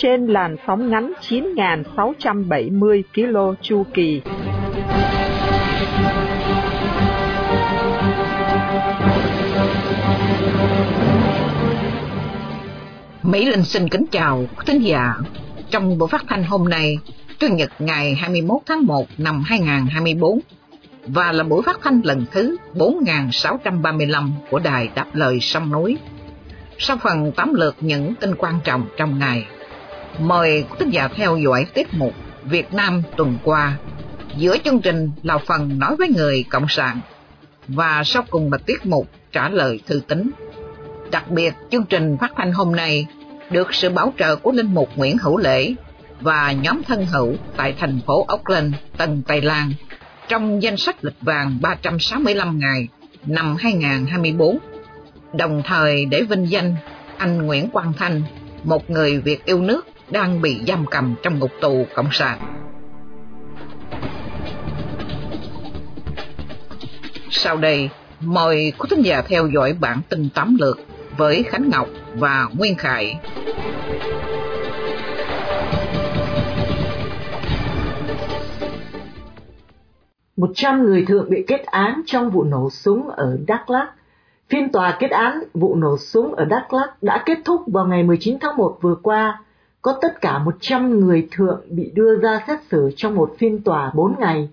Trên làn sóng ngắn 9.670 km chu kỳ. Mỹ Linh xin kính chào thính giả. Trong buổi phát thanh hôm nay, Chủ nhật ngày 21 tháng 1 năm 2024, và là buổi phát thanh lần thứ 4.635 của đài Đáp lời sông núi. Sau phần tóm lược những tin quan trọng trong ngày, mời quý thính giả theo dõi tiết mục Việt Nam tuần qua. Giữa chương trình là phần nói với người cộng sản, và sau cùng là tiết mục trả lời thư tín. Đặc biệt, chương trình phát thanh hôm nay được sự bảo trợ của linh mục Nguyễn Hữu Lễ và nhóm thân hữu tại thành phố Auckland, Tân Tây Lan, trong danh sách lịch vàng 365 ngày năm 2024, đồng thời để vinh danh anh Nguyễn Quang Thanh, một người Việt yêu nước đang bị giam cầm trong ngục tù cộng sản. Sau đây, mời quý thính giả theo dõi bản tin tóm lược với Khánh Ngọc và Nguyên Khải. Một 100 người thượng bị kết án trong vụ nổ súng ở Đắk Lắk. Phiên tòa kết án vụ nổ súng ở Đắk Lắk đã kết thúc vào ngày 19 tháng 1 vừa qua. Có tất cả 100 người thượng bị đưa ra xét xử trong một phiên tòa 4 ngày.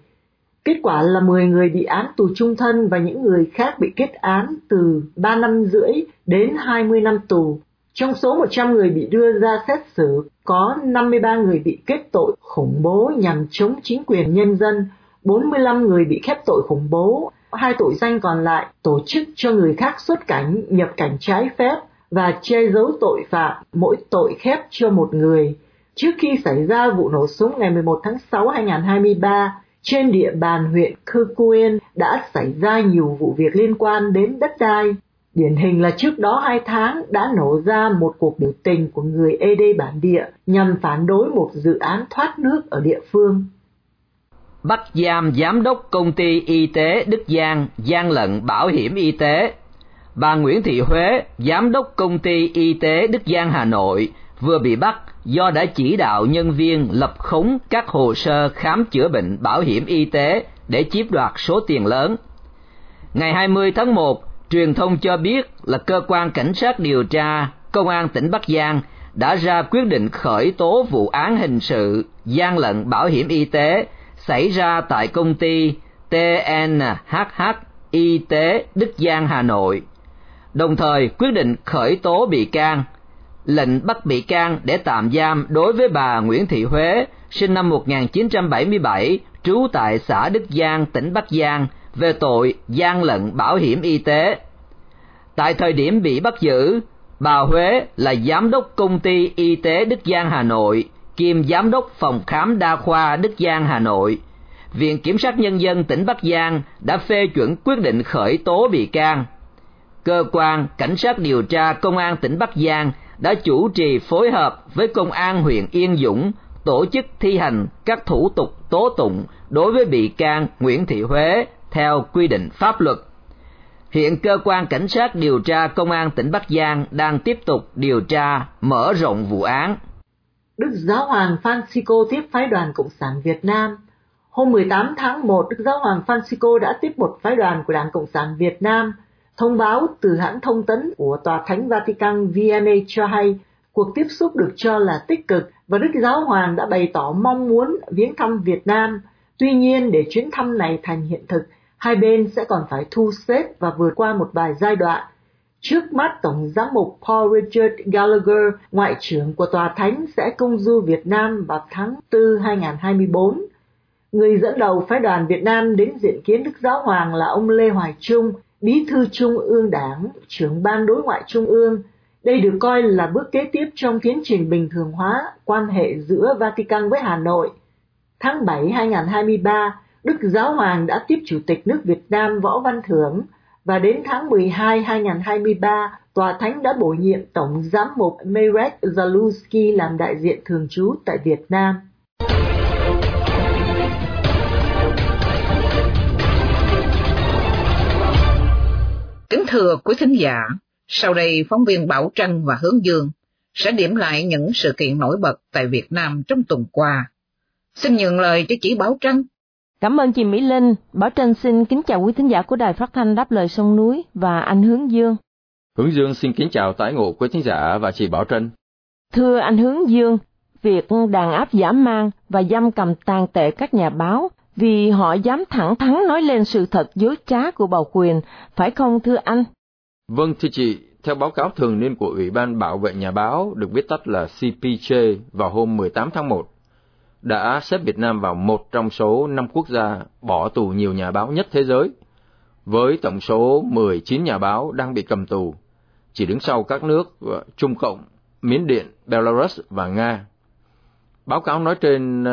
Kết quả là 10 người bị án tù chung thân và những người khác bị kết án từ 3 năm rưỡi đến 20 năm tù. Trong số 100 người bị đưa ra xét xử, có 53 người bị kết tội khủng bố nhằm chống chính quyền nhân dân, 45 người bị khép tội khủng bố, 2 tội danh còn lại tổ chức cho người khác xuất cảnh, nhập cảnh trái phép và che giấu tội phạm, mỗi tội khép cho một người. Trước khi xảy ra vụ nổ súng ngày 11 tháng 6 2023, trên địa bàn huyện Cư Quyên đã xảy ra nhiều vụ việc liên quan đến đất đai. Điển hình là trước đó 2 tháng đã nổ ra một cuộc biểu tình của người Ê Đê bản địa nhằm phản đối một dự án thoát nước ở địa phương. Bắt giam giám đốc công ty y tế Đức Giang gian lận bảo hiểm y tế. Bà Nguyễn Thị Huế, giám đốc công ty y tế Đức Giang Hà Nội, vừa bị bắt do đã chỉ đạo nhân viên lập khống các hồ sơ khám chữa bệnh bảo hiểm y tế để chiếm đoạt số tiền lớn. Ngày 20 tháng 1, truyền thông cho biết là cơ quan cảnh sát điều tra Công an tỉnh Bắc Giang đã ra quyết định khởi tố vụ án hình sự gian lận bảo hiểm y tế xảy ra tại công ty TNHH Y tế Đức Giang Hà Nội, đồng thời quyết định khởi tố bị can, lệnh bắt bị can để tạm giam đối với bà Nguyễn Thị Huế, sinh năm 1977, trú tại xã Đức Giang, tỉnh Bắc Giang, về tội gian lận bảo hiểm y tế. Tại thời điểm bị bắt giữ, bà Huế là giám đốc công ty y tế Đức Giang Hà Nội, kiêm giám đốc phòng khám đa khoa Đức Giang Hà Nội. Viện Kiểm sát Nhân dân tỉnh Bắc Giang đã phê chuẩn quyết định khởi tố bị can. Cơ quan Cảnh sát điều tra Công an tỉnh Bắc Giang đã chủ trì phối hợp với Công an huyện Yên Dũng tổ chức thi hành các thủ tục tố tụng đối với bị can Nguyễn Thị Huế theo quy định pháp luật. Hiện Cơ quan Cảnh sát điều tra Công an tỉnh Bắc Giang đang tiếp tục điều tra mở rộng vụ án. Đức Giáo hoàng Phanxicô tiếp phái đoàn Cộng sản Việt Nam. Hôm 18 tháng 1, Đức Giáo hoàng Phanxicô đã tiếp một phái đoàn của Đảng Cộng sản Việt Nam. Thông báo từ hãng thông tấn của Tòa Thánh Vatican Vienna cho hay, cuộc tiếp xúc được cho là tích cực và Đức Giáo hoàng đã bày tỏ mong muốn viếng thăm Việt Nam. Tuy nhiên, để chuyến thăm này thành hiện thực, hai bên sẽ còn phải thu xếp và vượt qua một vài giai đoạn. Trước mắt, Tổng giám mục Paul Richard Gallagher, Ngoại trưởng của Tòa Thánh, sẽ công du Việt Nam vào tháng 4 2024. Người dẫn đầu phái đoàn Việt Nam đến diện kiến Đức Giáo hoàng là ông Lê Hoài Trung, Bí thư Trung ương Đảng, trưởng ban đối ngoại Trung ương. Đây được coi là bước kế tiếp trong tiến trình bình thường hóa quan hệ giữa Vatican với Hà Nội. Tháng 7 2023, Đức Giáo Hoàng đã tiếp Chủ tịch nước Việt Nam Võ Văn Thưởng, và đến tháng 12 2023, Tòa Thánh đã bổ nhiệm Tổng Giám mục Marek Zaluski làm đại diện thường trú tại Việt Nam. Kính thưa quý thính giả, sau đây phóng viên Bảo Trân và Hướng Dương sẽ điểm lại những sự kiện nổi bật tại Việt Nam trong tuần qua. Xin nhường lời cho chị Bảo Trân. Cảm ơn chị Mỹ Linh. Bảo Trân xin kính chào quý thính giả của Đài Phát thanh Đáp Lời Sông Núi và anh Hướng Dương. Hướng Dương xin kính chào tái ngộ quý thính giả và chị Bảo Trân. Thưa anh Hướng Dương, việc đàn áp dã man và giam cầm tàn tệ các nhà báo vì họ dám thẳng thắn nói lên sự thật dối trá của bạo quyền, phải không thưa anh? Vâng thưa chị, theo báo cáo thường niên của Ủy ban Bảo vệ Nhà báo, được viết tắt là CPJ, vào hôm 18 tháng 1, đã xếp Việt Nam vào một trong số 5 quốc gia bỏ tù nhiều nhà báo nhất thế giới, với tổng số 19 nhà báo đang bị cầm tù, chỉ đứng sau các nước Trung Cộng, Miến Điện, Belarus và Nga. Báo cáo nói trên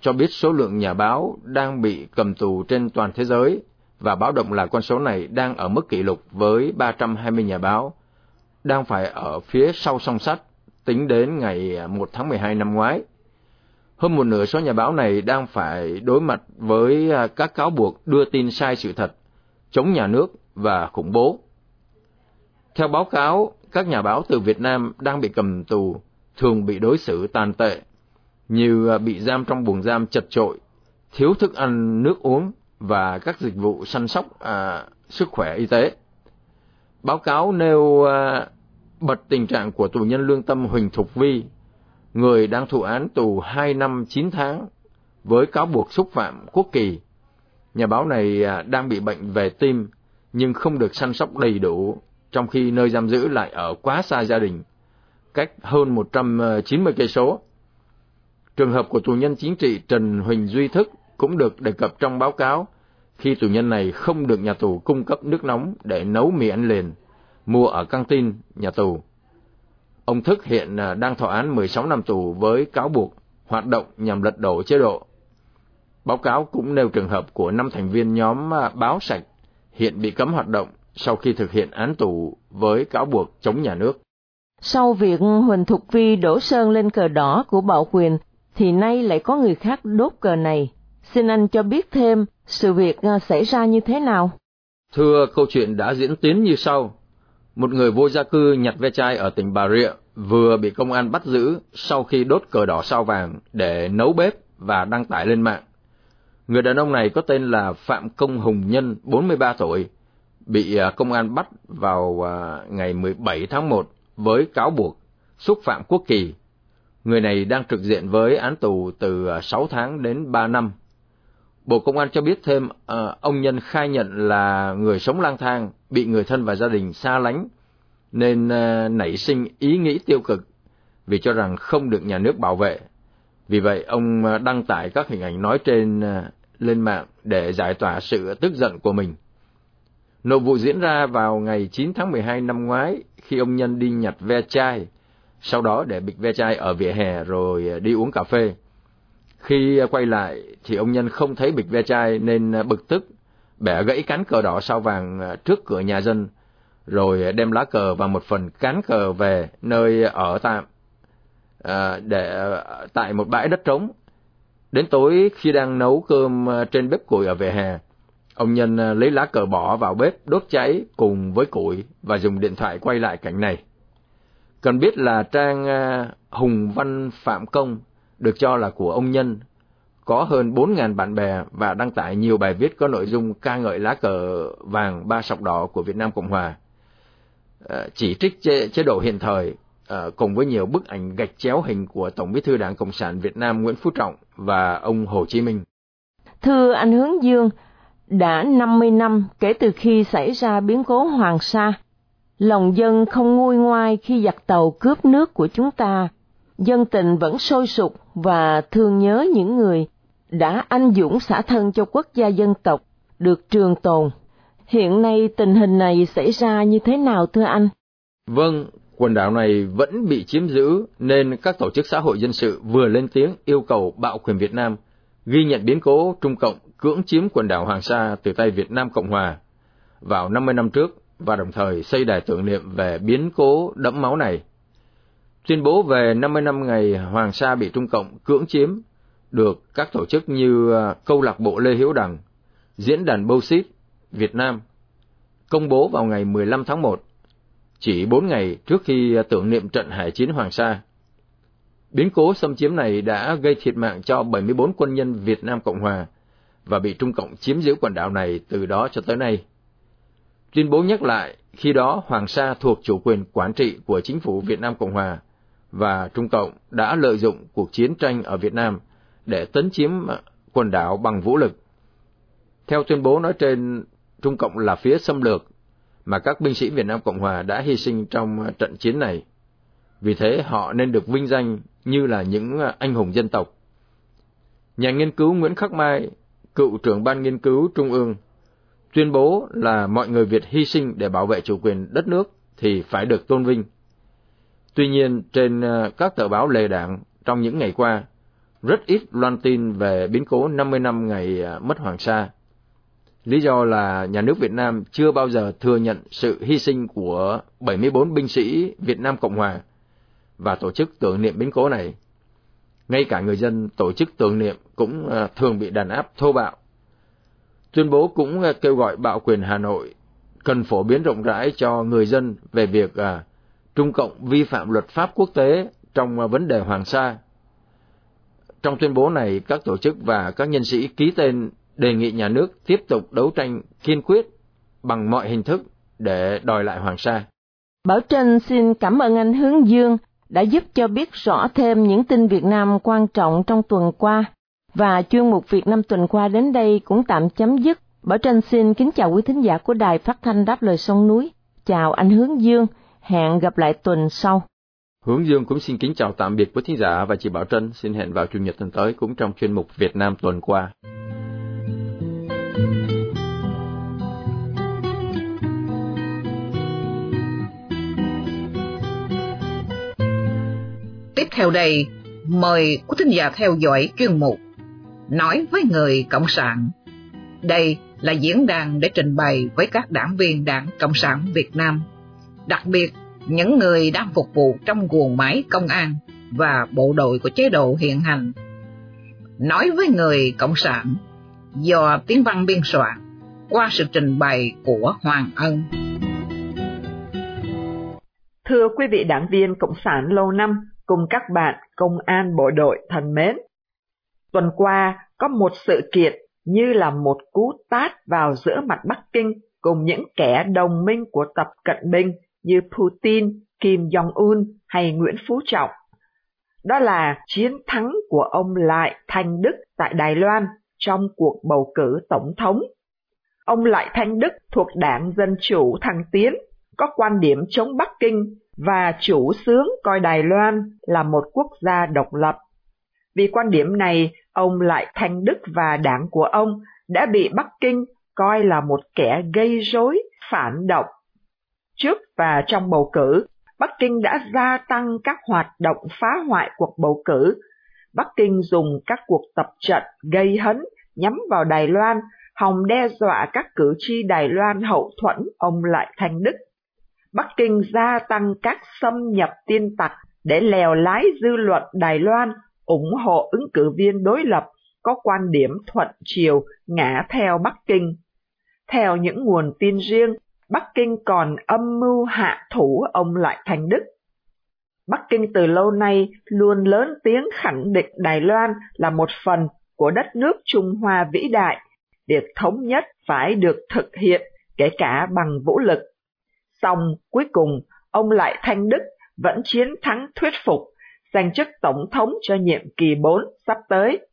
cho biết số lượng nhà báo đang bị cầm tù trên toàn thế giới, và báo động là con số này đang ở mức kỷ lục với 320 nhà báo, đang phải ở phía sau song sắt tính đến ngày 1 tháng 12 năm ngoái. Hơn một nửa số nhà báo này đang phải đối mặt với các cáo buộc đưa tin sai sự thật, chống nhà nước và khủng bố. Theo báo cáo, các nhà báo từ Việt Nam đang bị cầm tù thường bị đối xử tàn tệ, như bị giam trong buồng giam chật chội, thiếu thức ăn, nước uống và các dịch vụ săn sóc sức khỏe y tế. Báo cáo nêu bật tình trạng của tù nhân lương tâm Huỳnh Thục Vi, người đang thụ án tù 2 năm 9 tháng với cáo buộc xúc phạm quốc kỳ. Nhà báo này đang bị bệnh về tim nhưng không được săn sóc đầy đủ, trong khi nơi giam giữ lại ở quá xa gia đình, cách hơn 190 cây số. Trường hợp của tù nhân chính trị Trần Huỳnh Duy Thức cũng được đề cập trong báo cáo, khi tù nhân này không được nhà tù cung cấp nước nóng để nấu mì ăn liền, mua ở căng tin nhà tù. Ông Thức hiện đang thọ án 16 năm tù với cáo buộc hoạt động nhằm lật đổ chế độ. Báo cáo cũng nêu trường hợp của 5 thành viên nhóm Báo Sạch hiện bị cấm hoạt động sau khi thực hiện án tù với cáo buộc chống nhà nước. Sau việc Huỳnh Thục Vi đổ sơn lên cờ đỏ của bạo quyền, thì nay lại có người khác đốt cờ này. Xin anh cho biết thêm sự việc xảy ra như thế nào? Thưa, câu chuyện đã diễn tiến như sau. Một người vô gia cư nhặt ve chai ở tỉnh Bà Rịa vừa bị công an bắt giữ sau khi đốt cờ đỏ sao vàng để nấu bếp và đăng tải lên mạng. Người đàn ông này có tên là Phạm Công Hùng Nhân, 43 tuổi, bị công an bắt vào ngày 17 tháng 1 với cáo buộc xúc phạm quốc kỳ. Người này đang trực diện với án tù từ 6 tháng đến 3 năm. Bộ Công an cho biết thêm, ông Nhân khai nhận là người sống lang thang, bị người thân và gia đình xa lánh, nên nảy sinh ý nghĩ tiêu cực vì cho rằng không được nhà nước bảo vệ. Vì vậy, ông đăng tải các hình ảnh nói trên lên mạng để giải tỏa sự tức giận của mình. Nội vụ diễn ra vào ngày 9 tháng 12 năm ngoái, khi ông Nhân đi nhặt ve chai, sau đó để bịch ve chai ở vỉa hè rồi đi uống cà phê. Khi quay lại thì ông Nhân không thấy bịch ve chai nên bực tức, bẻ gãy cán cờ đỏ sao vàng trước cửa nhà dân, rồi đem lá cờ và một phần cán cờ về nơi ở tạm, để tại một bãi đất trống. Đến tối khi đang nấu cơm trên bếp củi ở vỉa hè, ông Nhân lấy lá cờ bỏ vào bếp đốt cháy cùng với củi và dùng điện thoại quay lại cảnh này. Cần biết là trang Hùng Văn Phạm Công được cho là của ông Nhân, có hơn 4.000 bạn bè và đăng tải nhiều bài viết có nội dung ca ngợi lá cờ vàng ba sọc đỏ của Việt Nam Cộng Hòa, chỉ trích chế độ hiện thời, cùng với nhiều bức ảnh gạch chéo hình của Tổng Bí thư Đảng Cộng sản Việt Nam Nguyễn Phú Trọng và ông Hồ Chí Minh. Thưa anh Hướng Dương, đã 50 năm kể từ khi xảy ra biến cố Hoàng Sa, lòng dân không nguôi ngoai khi giặc tàu cướp nước của chúng ta. Dân tình vẫn sôi sục và thương nhớ những người đã anh dũng xả thân cho quốc gia dân tộc được trường tồn. Hiện nay tình hình này xảy ra như thế nào thưa anh? Vâng, Quần đảo này vẫn bị chiếm giữ nên các tổ chức xã hội dân sự vừa lên tiếng yêu cầu bạo quyền Việt Nam, ghi nhận biến cố Trung Cộng cưỡng chiếm quần đảo Hoàng Sa từ tay Việt Nam Cộng Hòa vào 50 năm trước và đồng thời xây đài tưởng niệm về biến cố đẫm máu này. Tuyên bố về 50 năm ngày Hoàng Sa bị Trung Cộng cưỡng chiếm được các tổ chức như Câu lạc bộ Lê Hiếu Đằng, Diễn đàn Bauxit Việt Nam công bố vào ngày 15 tháng 1, chỉ 4 ngày trước khi tưởng niệm trận hải chiến Hoàng Sa. Biến cố xâm chiếm này đã gây thiệt mạng cho 74 quân nhân Việt Nam Cộng Hòa và bị Trung Cộng chiếm giữ quần đảo này từ đó cho tới nay. Tuyên bố nhắc lại, khi đó Hoàng Sa thuộc chủ quyền quản trị của chính phủ Việt Nam Cộng Hòa và Trung Cộng đã lợi dụng cuộc chiến tranh ở Việt Nam để tấn chiếm quần đảo bằng vũ lực. Theo tuyên bố nói trên, Trung Cộng là phía xâm lược mà các binh sĩ Việt Nam Cộng Hòa đã hy sinh trong trận chiến này. Vì thế họ nên được vinh danh như là những anh hùng dân tộc. Nhà nghiên cứu Nguyễn Khắc Mai, cựu trưởng ban nghiên cứu Trung ương, tuyên bố là mọi người Việt hy sinh để bảo vệ chủ quyền đất nước thì phải được tôn vinh. Tuy nhiên, trên các tờ báo lề đảng trong những ngày qua, rất ít loan tin về biến cố 50 năm ngày mất Hoàng Sa. Lý do là nhà nước Việt Nam chưa bao giờ thừa nhận sự hy sinh của 74 binh sĩ Việt Nam Cộng Hòa và tổ chức tưởng niệm biến cố này. Ngay cả người dân tổ chức tưởng niệm cũng thường bị đàn áp thô bạo. Tuyên bố cũng kêu gọi bạo quyền Hà Nội cần phổ biến rộng rãi cho người dân về việc Trung Cộng vi phạm luật pháp quốc tế trong vấn đề Hoàng Sa. Trong tuyên bố này, các tổ chức và các nhân sĩ ký tên đề nghị nhà nước tiếp tục đấu tranh kiên quyết bằng mọi hình thức để đòi lại Hoàng Sa. Bảo Trân xin cảm ơn anh Hướng Dương đã giúp cho biết rõ thêm những tin Việt Nam quan trọng trong tuần qua. Và chuyên mục Việt Nam tuần qua đến đây cũng tạm chấm dứt. Bảo Trân xin kính chào quý thính giả của Đài Phát thanh Đáp Lời Sông Núi. Chào anh Hướng Dương, hẹn gặp lại tuần sau. Hướng Dương cũng xin kính chào tạm biệt quý thính giả và chị Bảo Trân, xin hẹn vào Chủ nhật tuần tới cũng trong chuyên mục Việt Nam tuần qua. Tiếp theo đây, mời quý thính giả theo dõi chuyên mục Nói với người Cộng sản. Đây là diễn đàn để trình bày với các đảng viên Đảng Cộng sản Việt Nam, đặc biệt những người đang phục vụ trong guồng máy công an và bộ đội của chế độ hiện hành. Nói với người Cộng sản do Tiến Văn biên soạn qua sự trình bày của Hoàng Ân. Thưa quý vị đảng viên Cộng sản lâu năm cùng các bạn công an bộ đội thân mến, tuần qua có một sự kiện như là một cú tát vào giữa mặt Bắc Kinh cùng những kẻ đồng minh của Tập Cận Bình như Putin, Kim Jong-un hay Nguyễn Phú Trọng. Đó là chiến thắng của ông Lại Thanh Đức tại Đài Loan trong cuộc bầu cử tổng thống. Ông Lại Thanh Đức thuộc Đảng Dân Chủ Thăng Tiến, có quan điểm chống Bắc Kinh và chủ xướng coi Đài Loan là một quốc gia độc lập. Vì quan điểm này, ông Lại Thanh Đức và đảng của ông đã bị Bắc Kinh coi là một kẻ gây rối, phản động. Trước và trong bầu cử, Bắc Kinh đã gia tăng các hoạt động phá hoại cuộc bầu cử. Bắc Kinh dùng các cuộc tập trận gây hấn nhắm vào Đài Loan, hòng đe dọa các cử tri Đài Loan hậu thuẫn ông Lại Thanh Đức. Bắc Kinh gia tăng các xâm nhập tin tặc để lèo lái dư luận Đài Loan ủng hộ ứng cử viên đối lập có quan điểm thuận chiều ngả theo Bắc Kinh. Theo những nguồn tin riêng, Bắc Kinh còn âm mưu hạ thủ ông Lại Thanh Đức. Bắc Kinh từ lâu nay luôn lớn tiếng khẳng định Đài Loan là một phần của đất nước Trung Hoa vĩ đại, việc thống nhất phải được thực hiện kể cả bằng vũ lực. Song cuối cùng, ông Lại Thanh Đức vẫn chiến thắng thuyết phục, giành chức tổng thống cho nhiệm kỳ 4 sắp tới.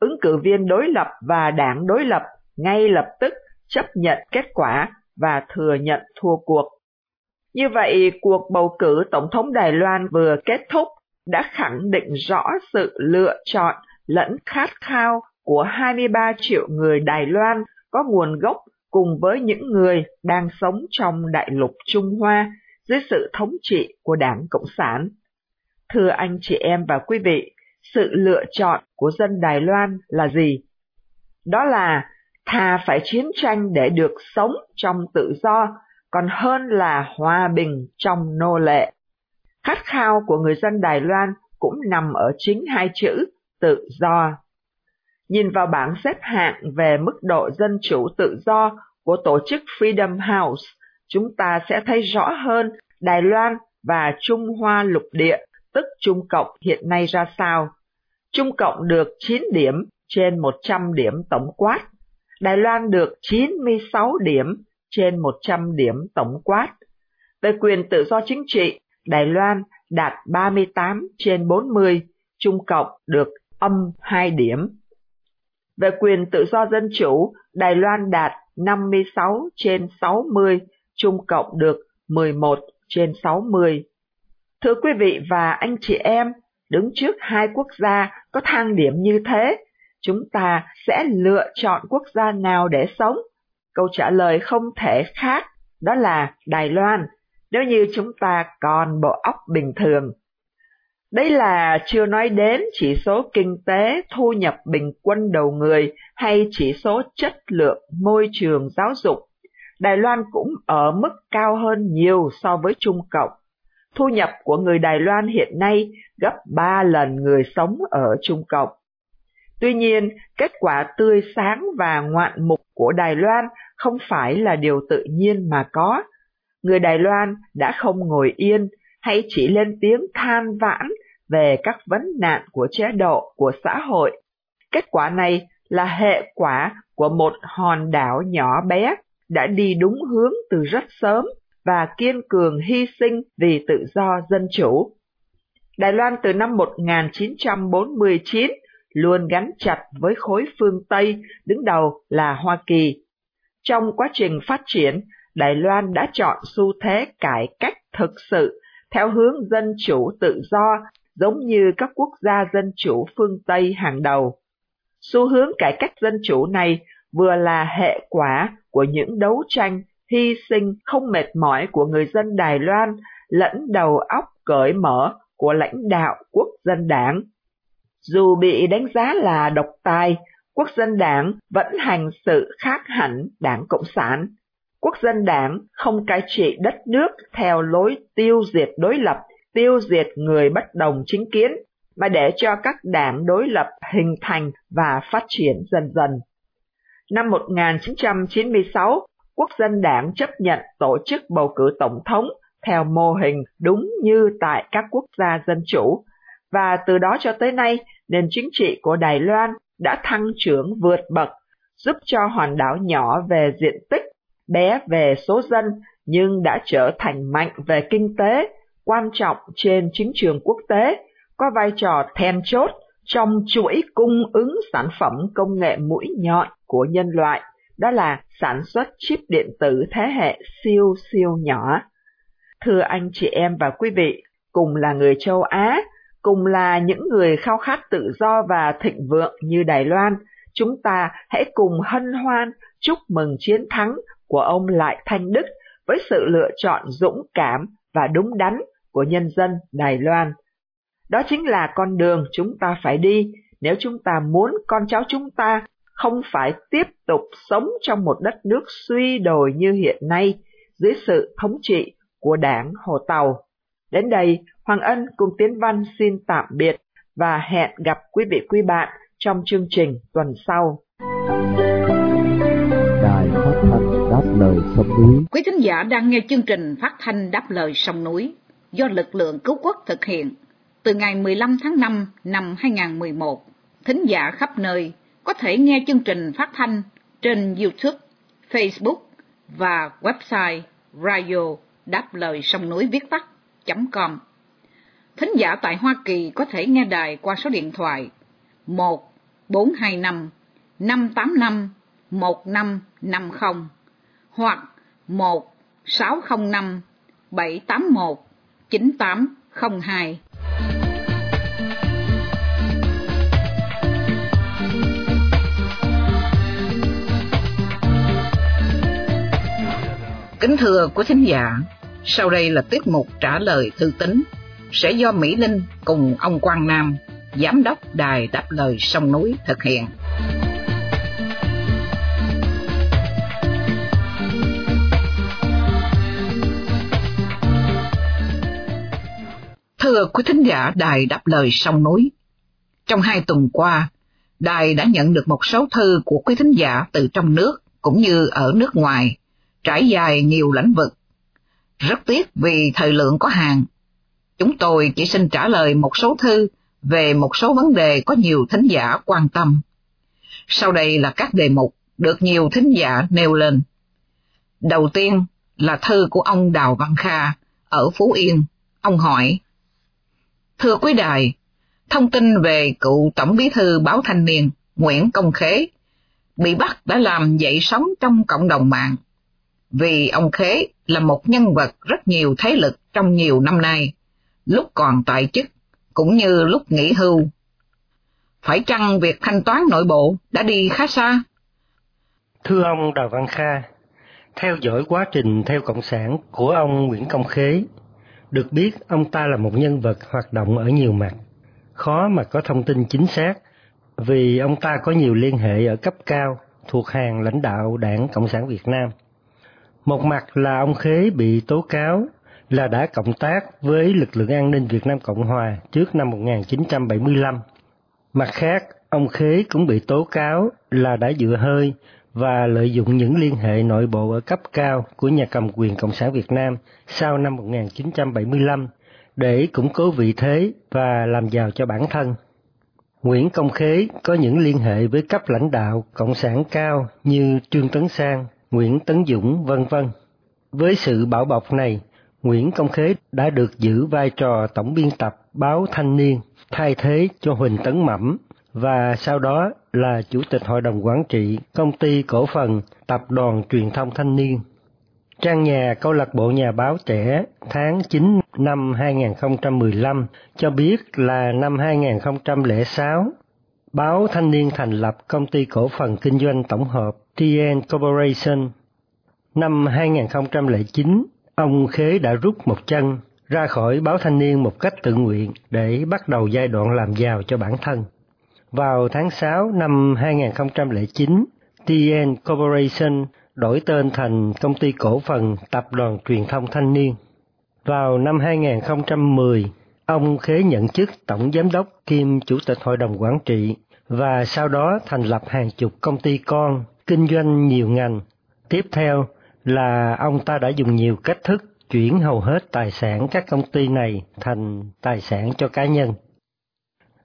Ứng cử viên đối lập và đảng đối lập ngay lập tức chấp nhận kết quả và thừa nhận thua cuộc. Như vậy, cuộc bầu cử tổng thống Đài Loan vừa kết thúc đã khẳng định rõ sự lựa chọn lẫn khát khao của 23 triệu người Đài Loan có nguồn gốc cùng với những người đang sống trong đại lục Trung Hoa dưới sự thống trị của Đảng Cộng sản. Thưa anh chị em và quý vị, sự lựa chọn của dân Đài Loan là gì? Đó là thà phải chiến tranh để được sống trong tự do, còn hơn là hòa bình trong nô lệ. Khát khao của người dân Đài Loan cũng nằm ở chính hai chữ tự do. Nhìn vào bảng xếp hạng về mức độ dân chủ tự do của tổ chức Freedom House, chúng ta sẽ thấy rõ hơn Đài Loan và Trung Hoa lục địa, tức Trung Cộng hiện nay ra sao. Trung Cộng được 9 điểm trên 100 điểm tổng quát. Đài Loan được 96 điểm trên 100 điểm tổng quát. Về quyền tự do chính trị, Đài Loan đạt 38 trên 40, Trung Cộng được -2 điểm. Về quyền tự do dân chủ, Đài Loan đạt 56 trên 60, Trung Cộng được 11 trên 60. Thưa quý vị và anh chị em, đứng trước hai quốc gia có thang điểm như thế, chúng ta sẽ lựa chọn quốc gia nào để sống? Câu trả lời không thể khác, đó là Đài Loan, nếu như chúng ta còn bộ óc bình thường. Đấy là chưa nói đến chỉ số kinh tế, thu nhập bình quân đầu người hay chỉ số chất lượng môi trường giáo dục. Đài Loan cũng ở mức cao hơn nhiều so với Trung Cộng. Thu nhập của người Đài Loan hiện nay gấp 3 lần người sống ở Trung Cộng. Tuy nhiên, kết quả tươi sáng và ngoạn mục của Đài Loan không phải là điều tự nhiên mà có. Người Đài Loan đã không ngồi yên hay chỉ lên tiếng than vãn về các vấn nạn của chế độ, của xã hội. Kết quả này là hệ quả của một hòn đảo nhỏ bé đã đi đúng hướng từ rất sớm và kiên cường hy sinh vì tự do dân chủ. Đài Loan từ năm 1949 luôn gắn chặt với khối phương Tây, đứng đầu là Hoa Kỳ. Trong quá trình phát triển, Đài Loan đã chọn xu thế cải cách thực sự theo hướng dân chủ tự do, giống như các quốc gia dân chủ phương Tây hàng đầu. Xu hướng cải cách dân chủ này vừa là hệ quả của những đấu tranh, hy sinh không mệt mỏi của người dân Đài Loan, lẫn đầu óc cởi mở của lãnh đạo Quốc dân đảng. Dù bị đánh giá là độc tài, Quốc dân đảng vẫn hành sự khác hẳn Đảng Cộng sản. Quốc dân đảng không cai trị đất nước theo lối tiêu diệt đối lập, tiêu diệt người bất đồng chính kiến, mà để cho các đảng đối lập hình thành và phát triển dần dần. Năm 1996, Quốc dân đảng chấp nhận tổ chức bầu cử tổng thống theo mô hình đúng như tại các quốc gia dân chủ, và từ đó cho tới nay, nền chính trị của Đài Loan đã thăng trưởng vượt bậc, giúp cho hòn đảo nhỏ về diện tích, bé về số dân nhưng đã trở thành mạnh về kinh tế, quan trọng trên chính trường quốc tế, có vai trò then chốt trong chuỗi cung ứng sản phẩm công nghệ mũi nhọn của nhân loại, đó là sản xuất chip điện tử thế hệ siêu siêu nhỏ. Thưa anh chị em và quý vị, cùng là người châu Á, cùng là những người khao khát tự do và thịnh vượng như Đài Loan, chúng ta hãy cùng hân hoan chúc mừng chiến thắng của ông Lại Thanh Đức với sự lựa chọn dũng cảm và đúng đắn của nhân dân Đài Loan. Đó chính là con đường chúng ta phải đi nếu chúng ta muốn con cháu chúng ta không phải tiếp tục sống trong một đất nước suy đồi như hiện nay dưới sự thống trị của Đảng Hồ Tàu. Đến đây, Hoàng Ân cùng Tiến Văn xin tạm biệt và hẹn gặp quý vị quý bạn trong chương trình tuần sau. Đài Phát thanh Đáp Lời Sông Núi. Quý thính giả đang nghe chương trình Phát thanh Đáp Lời Sông Núi do lực lượng cứu quốc thực hiện từ ngày 15 tháng 5 năm 2011. Thính giả khắp nơi có thể nghe chương trình phát thanh trên YouTube, Facebook và website radio đáp lời sông núi viết tắt.com. Thính giả tại Hoa Kỳ có thể nghe đài qua số điện thoại 1-425-585-1550 hoặc 1-605-781-9802. Kính thưa quý thính giả, Sau đây là tiết mục trả lời thư tín sẽ do Mỹ Linh cùng ông Quang Nam, giám đốc đài Đáp Lời Sông Núi thực hiện. Thưa quý thính giả đài Đáp Lời Sông Núi, trong 2 tuần qua, đài đã nhận được một số thư của quý thính giả từ trong nước cũng như ở nước ngoài, trải dài nhiều lĩnh vực. Rất tiếc vì thời lượng có hạn, chúng tôi chỉ xin trả lời một số thư về một số vấn đề có nhiều thính giả quan tâm. Sau đây là các đề mục được nhiều thính giả nêu lên. Đầu tiên là thư của ông Đào Văn Kha ở Phú Yên. Ông hỏi: Thưa quý đài, thông tin về cựu Tổng Bí thư Báo Thanh Niên Nguyễn Công Khế bị bắt đã làm dậy sóng trong cộng đồng mạng. Vì ông Khế là một nhân vật rất nhiều thế lực trong nhiều năm nay, lúc còn tại chức cũng như lúc nghỉ hưu. Phải chăng việc thanh toán nội bộ đã đi khá xa? Thưa ông Đào Văn Kha, theo dõi quá trình theo Cộng sản của ông Nguyễn Công Khế, được biết ông ta là một nhân vật hoạt động ở nhiều mặt, khó mà có thông tin chính xác vì ông ta có nhiều liên hệ ở cấp cao thuộc hàng lãnh đạo Đảng Cộng sản Việt Nam. Một mặt là ông Khế bị tố cáo là đã cộng tác với lực lượng an ninh Việt Nam Cộng Hòa trước năm 1975. Mặt khác, ông Khế cũng bị tố cáo là đã dựa hơi và lợi dụng những liên hệ nội bộ ở cấp cao của nhà cầm quyền Cộng sản Việt Nam sau năm 1975 để củng cố vị thế và làm giàu cho bản thân. Nguyễn Công Khế có những liên hệ với cấp lãnh đạo Cộng sản cao như Trương Tấn Sang, Nguyễn Tấn Dũng, v.v. Với sự bảo bọc này, Nguyễn Công Khế đã được giữ vai trò tổng biên tập báo Thanh Niên, thay thế cho Huỳnh Tấn Mẩm, và sau đó là Chủ tịch Hội đồng Quản trị Công ty Cổ phần Tập đoàn Truyền thông Thanh Niên. Trang nhà câu lạc bộ nhà báo trẻ tháng 9 năm 2015 cho biết là năm 2006, báo Thanh Niên thành lập Công ty Cổ phần Kinh doanh Tổng hợp TN Corporation. Năm 2009, ông Khế đã rút một chân ra khỏi báo Thanh Niên một cách tự nguyện để bắt đầu giai đoạn làm giàu cho bản thân. Vào tháng 6 năm 2009, TN Corporation đổi tên thành Công ty Cổ phần Tập đoàn Truyền thông Thanh Niên. Vào năm 2010, ông Khế nhận chức Tổng Giám đốc kiêm Chủ tịch Hội đồng Quản trị và sau đó thành lập hàng chục công ty con, kinh doanh nhiều ngành. Tiếp theo là ông ta đã dùng nhiều cách thức chuyển hầu hết tài sản các công ty này thành tài sản cho cá nhân.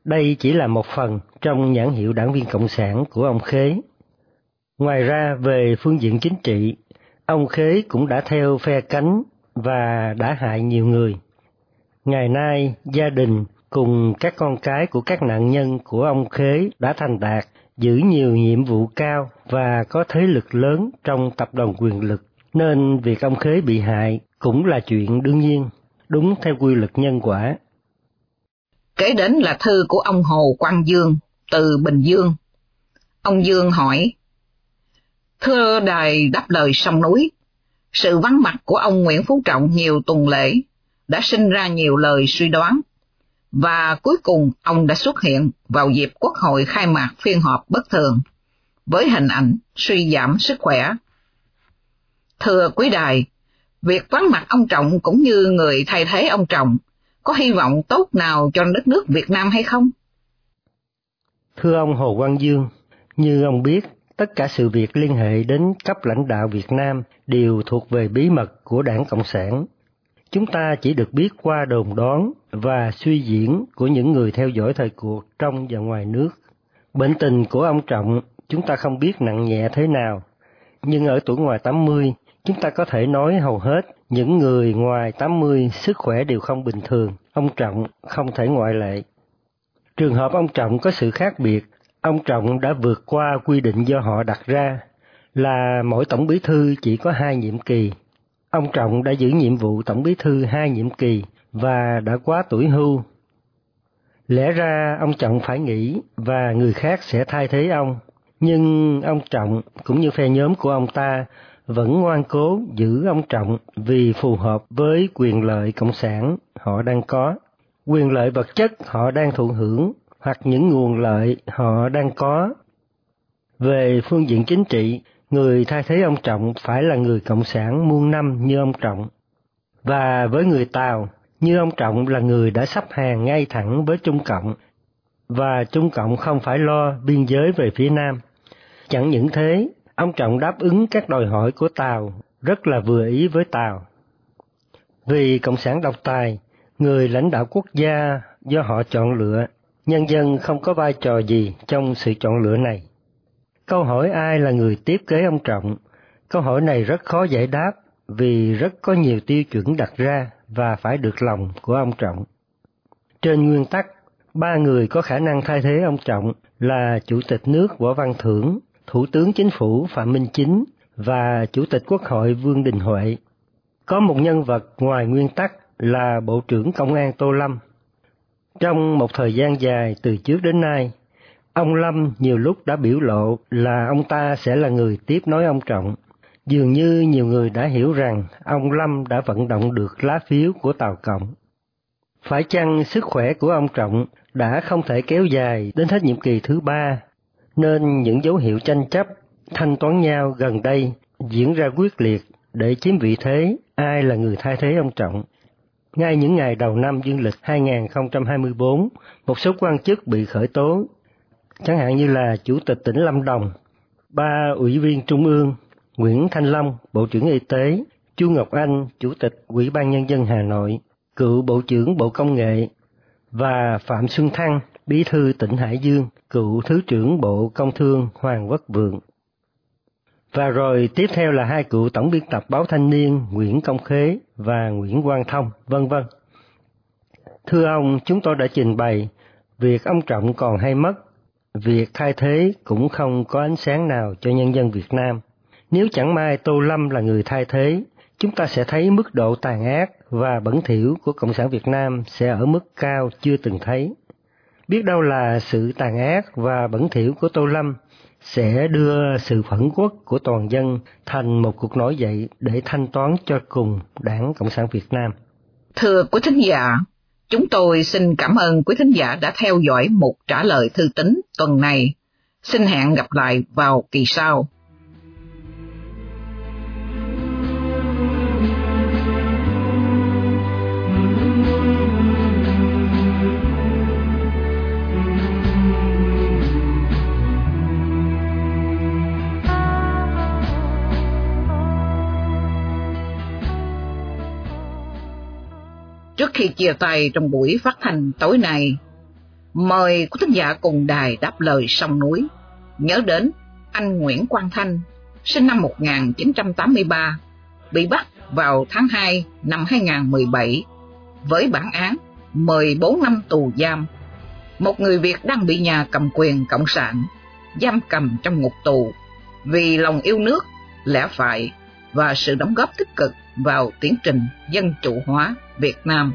Đây chỉ là một phần trong nhãn hiệu đảng viên Cộng sản của ông Khế. Ngoài ra, về phương diện chính trị, ông Khế cũng đã theo phe cánh và đã hại nhiều người. Ngày nay, gia đình cùng các con cái của các nạn nhân của ông Khế đã thành đạt, giữ nhiều nhiệm vụ cao và có thế lực lớn trong tập đoàn quyền lực, nên việc ông Khế bị hại cũng là chuyện đương nhiên, đúng theo quy luật nhân quả. Kế đến là thư của ông Hồ Quang Dương từ Bình Dương. Ông Dương hỏi: Thưa đài Đáp Lời Sông Núi, sự vắng mặt của ông Nguyễn Phú Trọng nhiều tuần lễ đã sinh ra nhiều lời suy đoán, và cuối cùng ông đã xuất hiện vào dịp Quốc hội khai mạc phiên họp bất thường với hình ảnh suy giảm sức khỏe. Thưa quý đài, việc vắng mặt ông Trọng cũng như người thay thế ông Trọng có hy vọng tốt nào cho đất nước Việt Nam hay không? Thưa ông Hồ Quang Dương, như ông biết, tất cả sự việc liên hệ đến cấp lãnh đạo Việt Nam đều thuộc về bí mật của Đảng Cộng sản. Chúng ta chỉ được biết qua đồn đoán và suy diễn của những người theo dõi thời cuộc trong và ngoài nước. Bệnh tình của ông Trọng chúng ta không biết nặng nhẹ thế nào, nhưng ở tuổi ngoài 80, chúng ta có thể nói hầu hết những người ngoài 80 sức khỏe đều không bình thường, ông Trọng không thể ngoại lệ. Trường hợp ông Trọng có sự khác biệt, ông Trọng đã vượt qua quy định do họ đặt ra là mỗi tổng bí thư chỉ có 2 nhiệm kỳ. Ông Trọng đã giữ nhiệm vụ tổng bí thư 2 nhiệm kỳ và đã quá tuổi hưu. Lẽ ra ông Trọng phải nghỉ và người khác sẽ thay thế ông, nhưng ông Trọng cũng như phe nhóm của ông ta vẫn ngoan cố giữ ông Trọng vì phù hợp với quyền lợi cộng sản họ đang có, quyền lợi vật chất họ đang thụ hưởng hoặc những nguồn lợi họ đang có. Về phương diện chính trị, người thay thế ông Trọng phải là người cộng sản muôn năm như ông Trọng. Và với người Tàu, như ông Trọng là người đã sắp hàng ngay thẳng với Trung Cộng, và Trung Cộng không phải lo biên giới về phía Nam. Chẳng những thế, ông Trọng đáp ứng các đòi hỏi của Tàu, rất là vừa ý với Tàu. Vì cộng sản độc tài, người lãnh đạo quốc gia do họ chọn lựa, nhân dân không có vai trò gì trong sự chọn lựa này. Câu hỏi ai là người tiếp kế ông Trọng? Câu hỏi này rất khó giải đáp vì rất có nhiều tiêu chuẩn đặt ra và phải được lòng của ông Trọng. Trên nguyên tắc, ba người có khả năng thay thế ông Trọng là Chủ tịch nước Võ Văn Thưởng, Thủ tướng Chính phủ Phạm Minh Chính và Chủ tịch Quốc hội Vương Đình Huệ. Có một nhân vật ngoài nguyên tắc là Bộ trưởng Công an Tô Lâm. Trong một thời gian dài từ trước đến nay, ông Lâm nhiều lúc đã biểu lộ là ông ta sẽ là người tiếp nối ông Trọng. Dường như nhiều người đã hiểu rằng ông Lâm đã vận động được lá phiếu của Tàu Cộng. Phải chăng sức khỏe của ông Trọng đã không thể kéo dài đến hết nhiệm kỳ thứ ba, nên những dấu hiệu tranh chấp, thanh toán nhau gần đây diễn ra quyết liệt để chiếm vị thế ai là người thay thế ông Trọng. Ngay những ngày đầu năm dương lịch 2024, một số quan chức bị khởi tố, chẳng hạn như là Chủ tịch tỉnh Lâm Đồng, ba ủy viên Trung ương, Nguyễn Thanh Long, Bộ trưởng Y tế, Chu Ngọc Anh, Chủ tịch Ủy ban Nhân dân Hà Nội, cựu Bộ trưởng Bộ Công nghệ, và Phạm Xuân Thăng, Bí thư tỉnh Hải Dương, cựu Thứ trưởng Bộ Công thương Hoàng Quốc Vượng. Và rồi tiếp theo là hai cựu tổng biên tập báo Thanh Niên Nguyễn Công Khế và Nguyễn Quang Thông, v.v. Thưa ông, chúng tôi đã trình bày, việc ông Trọng còn hay mất, việc thay thế cũng không có ánh sáng nào cho nhân dân Việt Nam. Nếu chẳng may Tô Lâm là người thay thế, chúng ta sẽ thấy mức độ tàn ác và bẩn thỉu của Cộng sản Việt Nam sẽ ở mức cao chưa từng thấy. Biết đâu là sự tàn ác và bẩn thỉu của Tô Lâm sẽ đưa sự phẫn uất của toàn dân thành một cuộc nổi dậy để thanh toán cho cùng Đảng Cộng sản Việt Nam. Thưa quý thính giả, chúng tôi xin cảm ơn quý thính giả đã theo dõi mục trả lời thư tín tuần này. Xin hẹn gặp lại vào kỳ sau. Trước khi chia tay trong buổi phát thanh tối nay, mời quý thính giả cùng đài Đáp Lời Sông Núi nhớ đến anh Nguyễn Quang Thanh, sinh năm 1983, bị bắt vào tháng 2 năm 2017 với bản án 14 năm tù giam. Một người Việt đang bị nhà cầm quyền cộng sản giam cầm trong ngục tù vì lòng yêu nước, lẽ phải và sự đóng góp tích cực vào tiến trình dân chủ hóa Việt Nam.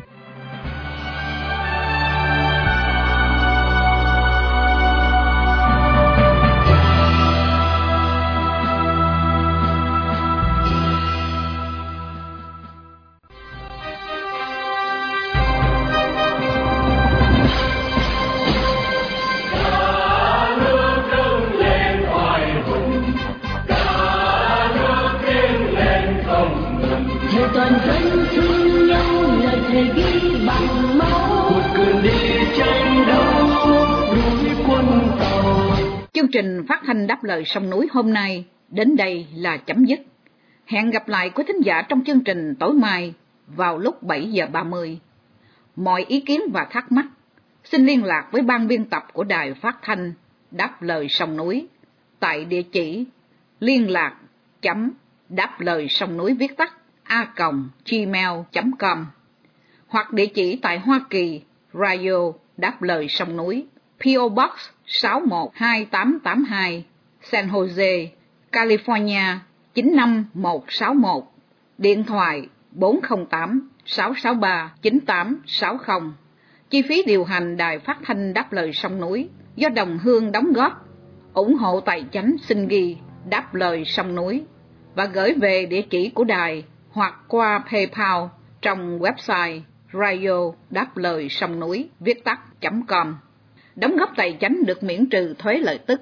Chương trình phát thanh Đáp Lời Sông Núi hôm nay đến đây là chấm dứt. Hẹn gặp lại quý thính giả trong chương trình tối mai vào lúc 7:30. Mọi ý kiến và thắc mắc, xin liên lạc với ban biên tập của đài phát thanh Đáp Lời Sông Núi tại địa chỉ liên lạc.daplờisongnui@gmail.com hoặc địa chỉ tại Hoa Kỳ, Radio Đáp Lời Sông Núi, PO Box 612882, San Jose, California 95161, điện thoại 408-663-9860. Chi phí điều hành đài phát thanh Đáp Lời Sông Núi do đồng hương đóng góp. Ủng hộ tài chánh xin ghi Đáp Lời Sông Núi và gửi về địa chỉ của đài hoặc qua PayPal trong website radio đáp lời sông núi viettat.com. Đóng góp tài chánh được miễn trừ thuế lợi tức.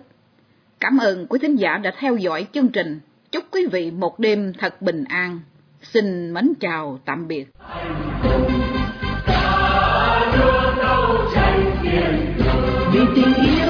Cảm ơn quý thính giả đã theo dõi chương trình. Chúc quý vị một đêm thật bình an. Xin mến chào tạm biệt. Vì tình yêu